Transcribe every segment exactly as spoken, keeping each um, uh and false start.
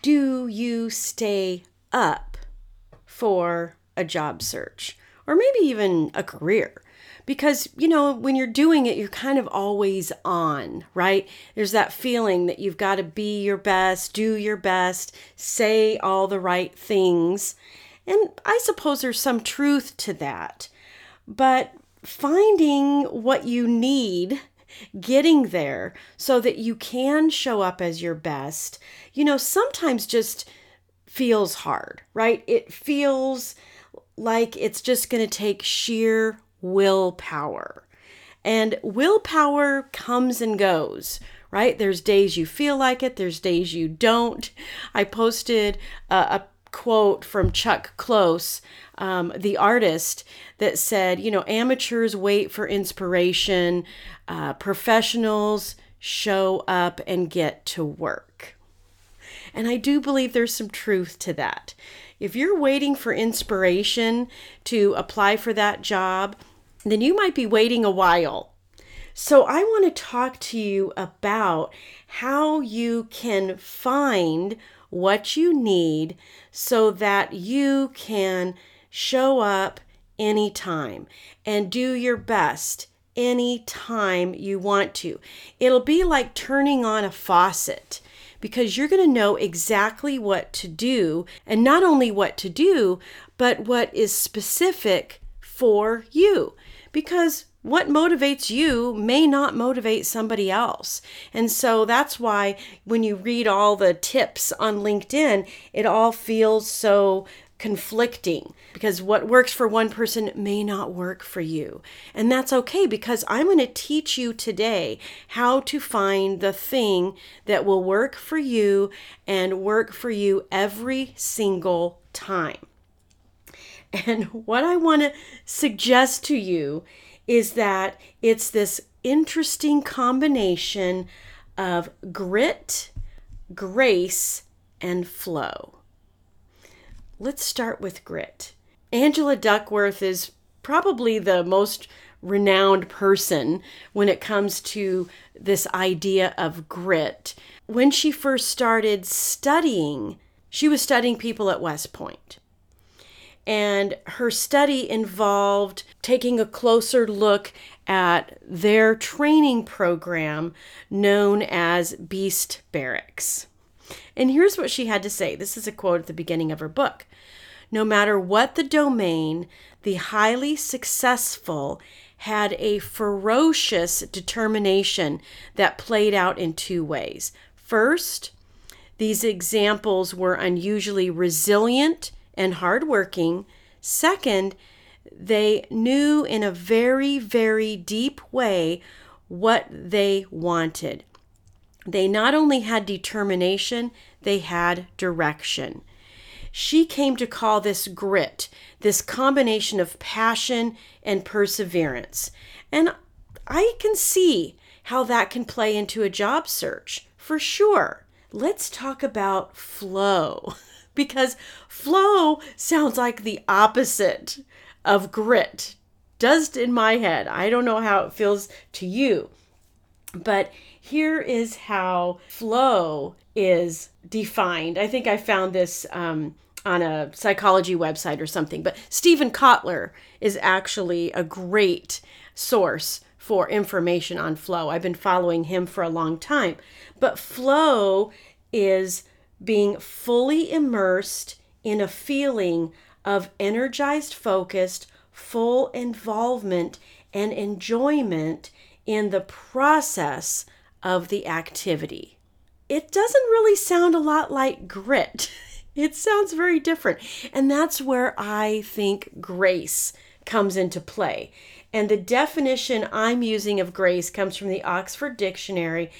do you stay up for a job search or maybe even a career? Because, you know, when you're doing it, you're kind of always on, right? There's that feeling that you've got to be your best, do your best, say all the right things. And I suppose there's some truth to that. But finding what you need, getting there so that you can show up as your best, you know, sometimes just feels hard, right? It feels like it's just going to take sheer willpower. And willpower comes and goes, right? There's days you feel like it, there's days you don't. I posted a, a quote from Chuck Close, um, the artist, that said, you know, amateurs wait for inspiration, uh, professionals show up and get to work. And I do believe there's some truth to that. If you're waiting for inspiration to apply for that job, then you might be waiting a while. So I want to talk to you about how you can find what you need so that you can show up anytime and do your best anytime you want to. It'll be like turning on a faucet because you're going to know exactly what to do, and not only what to do, but what is specific for you, because what motivates you may not motivate somebody else. And so that's why when you read all the tips on LinkedIn, it all feels so conflicting, because what works for one person may not work for you. And that's okay, because I'm going to teach you today how to find the thing that will work for you and work for you every single time. And what I want to suggest to you is that it's this interesting combination of grit, grace, and flow. Let's start with grit. Angela Duckworth is probably the most renowned person when it comes to this idea of grit. When she first started studying, she was studying people at West Point. And her study involved taking a closer look at their training program known as Beast Barracks. And here's what she had to say. This is a quote at the beginning of her book. No matter what the domain, the highly successful had a ferocious determination that played out in two ways. First, these examples were unusually resilient and hardworking. Second, they knew in a very, very deep way what they wanted. They not only had determination, they had direction. She came to call this grit, this combination of passion and perseverance. And I can see how that can play into a job search, for sure. Let's talk about flow. Because flow sounds like the opposite of grit. Just in my head. I don't know how it feels to you. But here is how flow is defined. I think I found this um, on a psychology website or something. But Stephen Kotler is actually a great source for information on flow. I've been following him for a long time. But flow is being fully immersed in a feeling of energized, focused, full involvement and enjoyment in the process of the activity. It doesn't really sound a lot like grit. It sounds very different. And that's where I think grace comes into play. And the definition I'm using of grace comes from the Oxford Dictionary,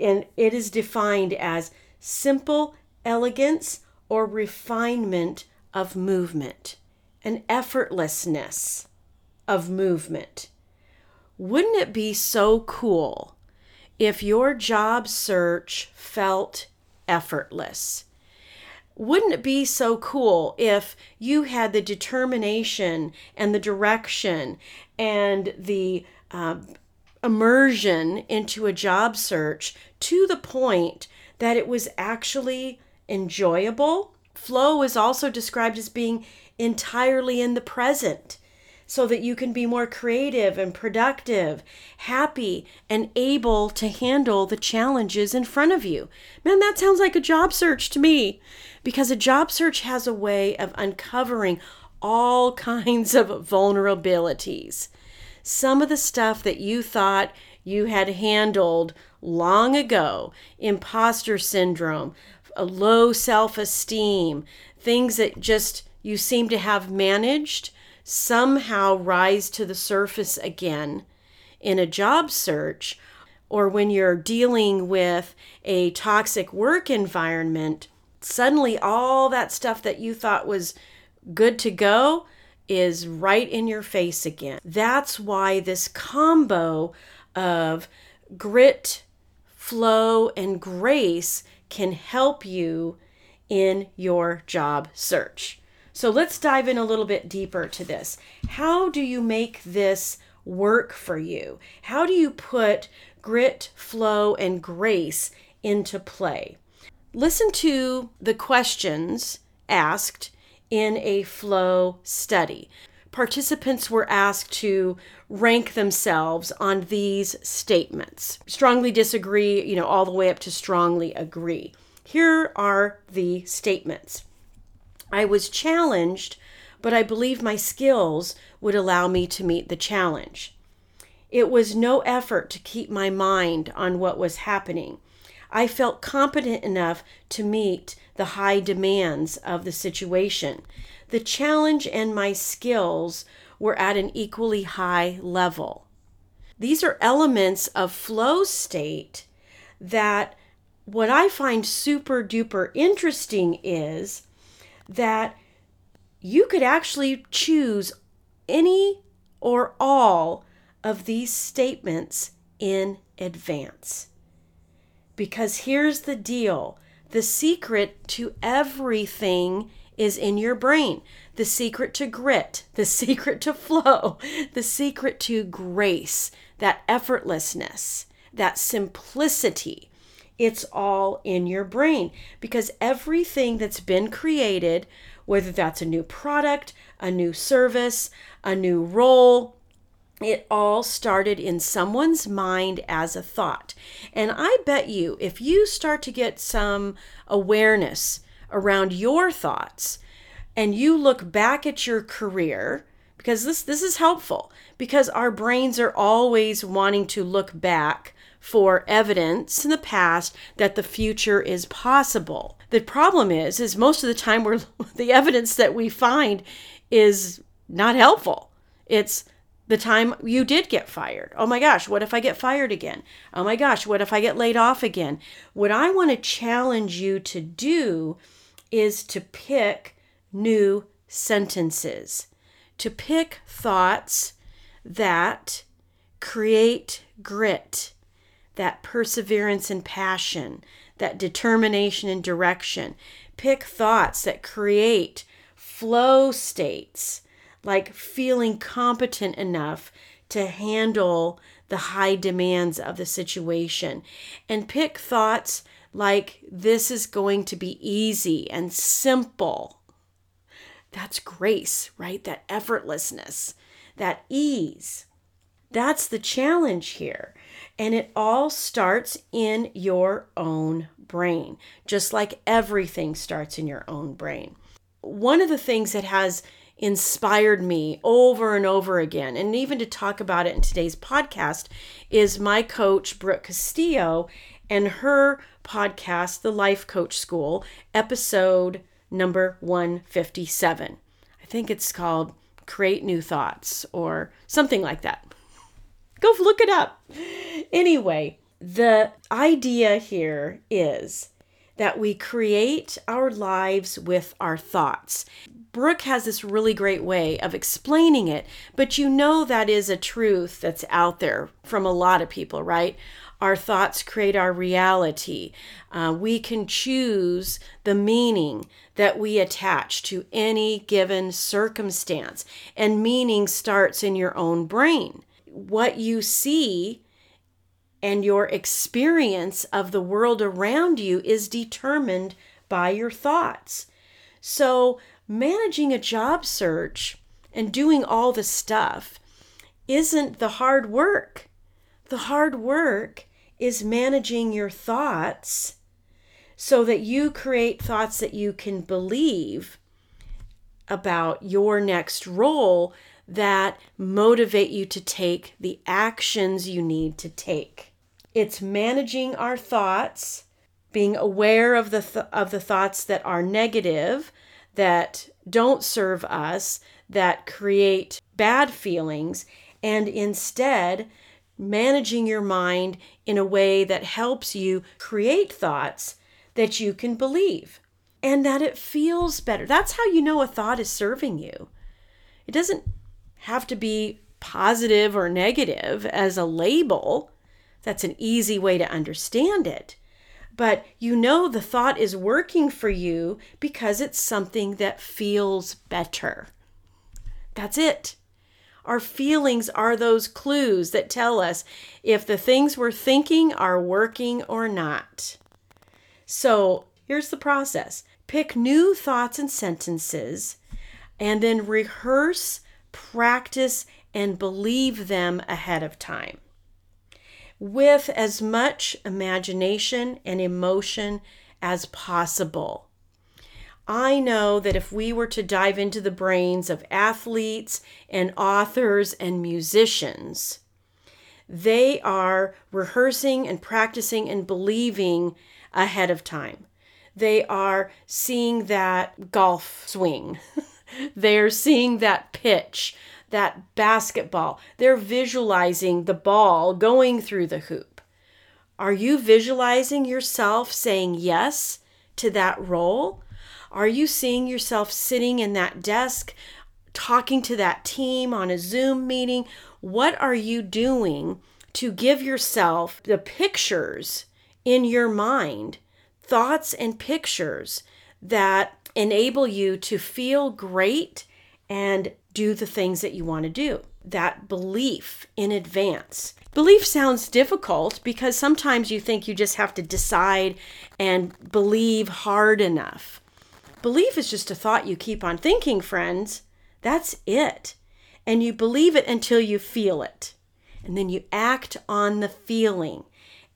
and it is defined as simple elegance or refinement of movement, an effortlessness of movement. Wouldn't it be so cool if your job search felt effortless? Wouldn't it be so cool if you had the determination and the direction and the uh, immersion into a job search to the point that it was actually enjoyable? Flow is also described as being entirely in the present, so that you can be more creative and productive, happy, and able to handle the challenges in front of you. Man, that sounds like a job search to me, because a job search has a way of uncovering all kinds of vulnerabilities. Some of the stuff that you thought you had handled long ago, imposter syndrome, a low self-esteem, things that just you seem to have managed, somehow rise to the surface again in a job search, or when you're dealing with a toxic work environment. Suddenly all that stuff that you thought was good to go is right in your face again. That's why this combo of grit, flow, and grace can help you in your job search. So let's dive in a little bit deeper to this. How do you make this work for you? How do you put grit, flow, and grace into play? Listen to the questions asked in a flow study. Participants were asked to rank themselves on these statements. Strongly disagree, you know, all the way up to strongly agree. Here are the statements. I was challenged, but I believe my skills would allow me to meet the challenge. It was no effort to keep my mind on what was happening. I felt competent enough to meet the high demands of the situation. The challenge and my skills were at an equally high level. These are elements of flow state that what I find super duper interesting is that you could actually choose any or all of these statements in advance. Because here's the deal, the secret to everything is in your brain. The secret to grit, the secret to flow, the secret to grace, that effortlessness, that simplicity. It's all in your brain, because everything that's been created, whether that's a new product, a new service, a new role, it all started in someone's mind as a thought. And I bet you if you start to get some awareness around your thoughts and you look back at your career, because this, this is helpful, because our brains are always wanting to look back for evidence in the past that the future is possible. The problem is, is most of the time we're, the evidence that we find is not helpful. It's the time you did get fired. Oh my gosh, what if I get fired again? Oh my gosh, what if I get laid off again? What I want to challenge you to do is to pick new sentences, to pick thoughts that create grit, that perseverance and passion, that determination and direction. Pick thoughts that create flow states, like feeling competent enough to handle the high demands of the situation. And pick thoughts like, this is going to be easy and simple. That's grace, right? That effortlessness, that ease. That's the challenge here. And it all starts in your own brain, just like everything starts in your own brain. One of the things that has inspired me over and over again, and even to talk about it in today's podcast, is my coach, Brooke Castillo, and her podcast, The Life Coach School, episode number one fifty-seven. I think it's called Create New Thoughts or something like that. Go look it up. Anyway, the idea here is that we create our lives with our thoughts. Brooke has this really great way of explaining it, but you know that is a truth that's out there from a lot of people, right? Our thoughts create our reality. Uh, we can choose the meaning that we attach to any given circumstance, and meaning starts in your own brain. What you see and your experience of the world around you is determined by your thoughts. So managing a job search and doing all the stuff isn't the hard work. The hard work is managing your thoughts so that you create thoughts that you can believe about your next role that motivate you to take the actions you need to take. It's managing our thoughts, being aware of the th- of the thoughts that are negative, that don't serve us, that create bad feelings, and instead managing your mind in a way that helps you create thoughts that you can believe and that it feels better. That's how you know a thought is serving you. It doesn't have to be positive or negative as a label. That's an easy way to understand it. But you know the thought is working for you because it's something that feels better. That's it. Our feelings are those clues that tell us if the things we're thinking are working or not. So here's the process. Pick new thoughts and sentences and then rehearse, practice, and believe them ahead of time with as much imagination and emotion as possible. I know that if we were to dive into the brains of athletes and authors and musicians, they are rehearsing and practicing and believing ahead of time. They are seeing that golf swing. They're seeing that pitch, that basketball. They're visualizing the ball going through the hoop. Are you visualizing yourself saying yes to that role? Are you seeing yourself sitting in that desk, talking to that team on a Zoom meeting? What are you doing to give yourself the pictures in your mind, thoughts and pictures that enable you to feel great and do the things that you want to do? That belief in advance. Belief sounds difficult because sometimes you think you just have to decide and believe hard enough. Belief is just a thought you keep on thinking, friends. That's it. And you believe it until you feel it. And then you act on the feeling.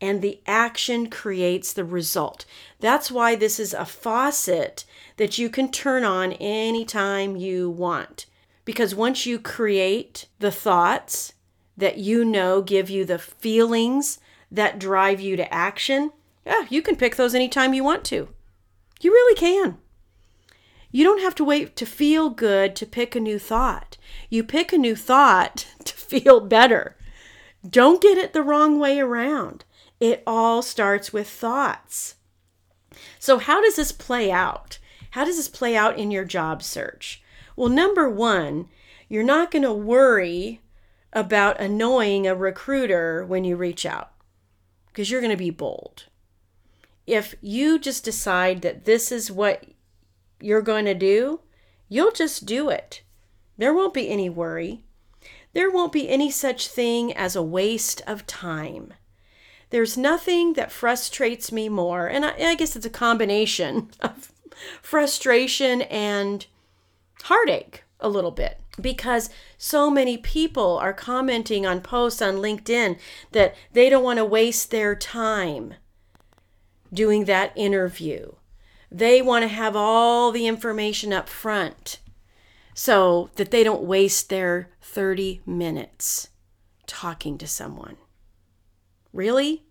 And the action creates the result. That's why this is a faucet that you can turn on anytime you want. Because once you create the thoughts that you know give you the feelings that drive you to action, yeah, you can pick those anytime you want to. You really can. You don't have to wait to feel good to pick a new thought. You pick a new thought to feel better. Don't get it the wrong way around. It all starts with thoughts. So how does this play out? How does this play out in your job search? Well, number one, you're not going to worry about annoying a recruiter when you reach out because you're going to be bold. If you just decide that this is what you're going to do, you'll just do it. There won't be any worry. There won't be any such thing as a waste of time. There's nothing that frustrates me more, and I, I guess it's a combination of frustration and heartache a little bit, because so many people are commenting on posts on LinkedIn that they don't want to waste their time doing that interview. They want to have all the information up front so that they don't waste their thirty minutes talking to someone. Really?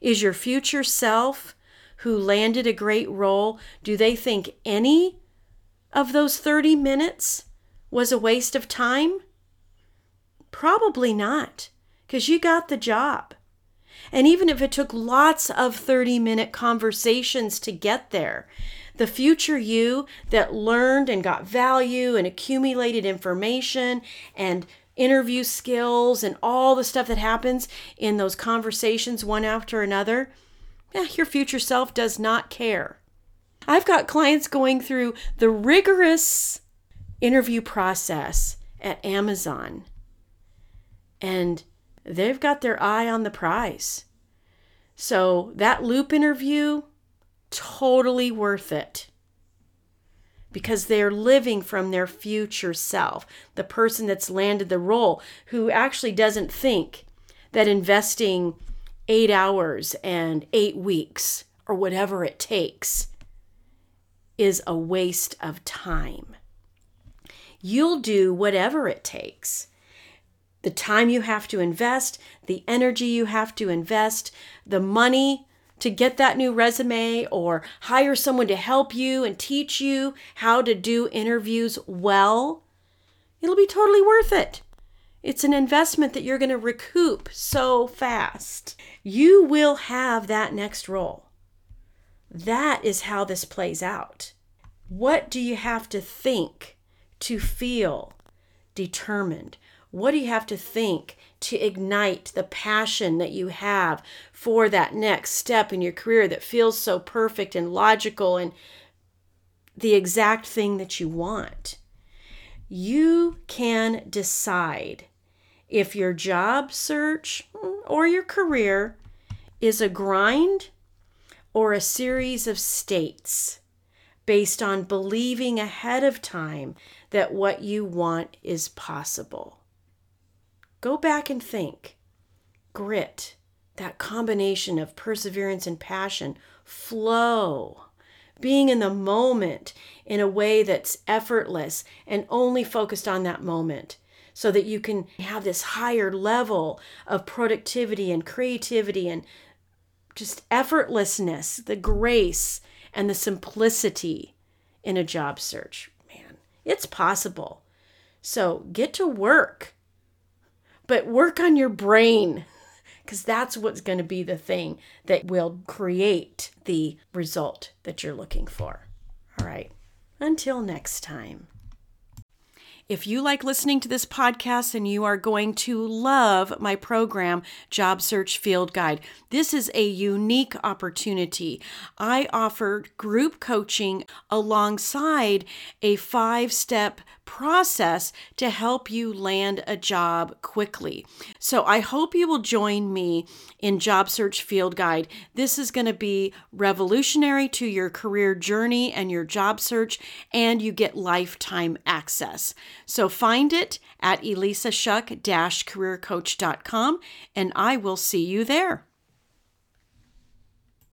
Is your future self who landed a great role, do they think any of those thirty minutes was a waste of time? Probably not, because you got the job. And even if it took lots of thirty-minute conversations to get there, the future you that learned and got value and accumulated information and interview skills and all the stuff that happens in those conversations one after another, eh, your future self does not care. I've got clients going through the rigorous interview process at Amazon, and they've got their eye on the prize. So that loop interview, totally worth it, because they're living from their future self, the person that's landed the role, who actually doesn't think that investing eight hours and eight weeks or whatever it takes is a waste of time. You'll do whatever it takes. The time you have to invest, the energy you have to invest, the money to get that new resume, or hire someone to help you and teach you how to do interviews well, it'll be totally worth it. It's an investment that you're going to recoup so fast. You will have that next role. That is how this plays out. What do you have to think to feel determined? What do you have to think to ignite the passion that you have for that next step in your career that feels so perfect and logical and the exact thing that you want? You can decide if your job search or your career is a grind or a series of states based on believing ahead of time that what you want is possible. Go back and think. Grit, that combination of perseverance and passion, flow, being in the moment in a way that's effortless and only focused on that moment, so that you can have this higher level of productivity and creativity and just effortlessness, the grace and the simplicity in a job search. Man, it's possible. So get to work. But work on your brain, because that's what's going to be the thing that will create the result that you're looking for. All right. Until next time. If you like listening to this podcast, and you are going to love my program, Job Search Field Guide, this is a unique opportunity. I offer group coaching alongside a five-step process to help you land a job quickly. So I hope you will join me in Job Search Field Guide. This is going to be revolutionary to your career journey and your job search, and you get lifetime access. So find it at elisa shuck dash career coach dot com, and I will see you there.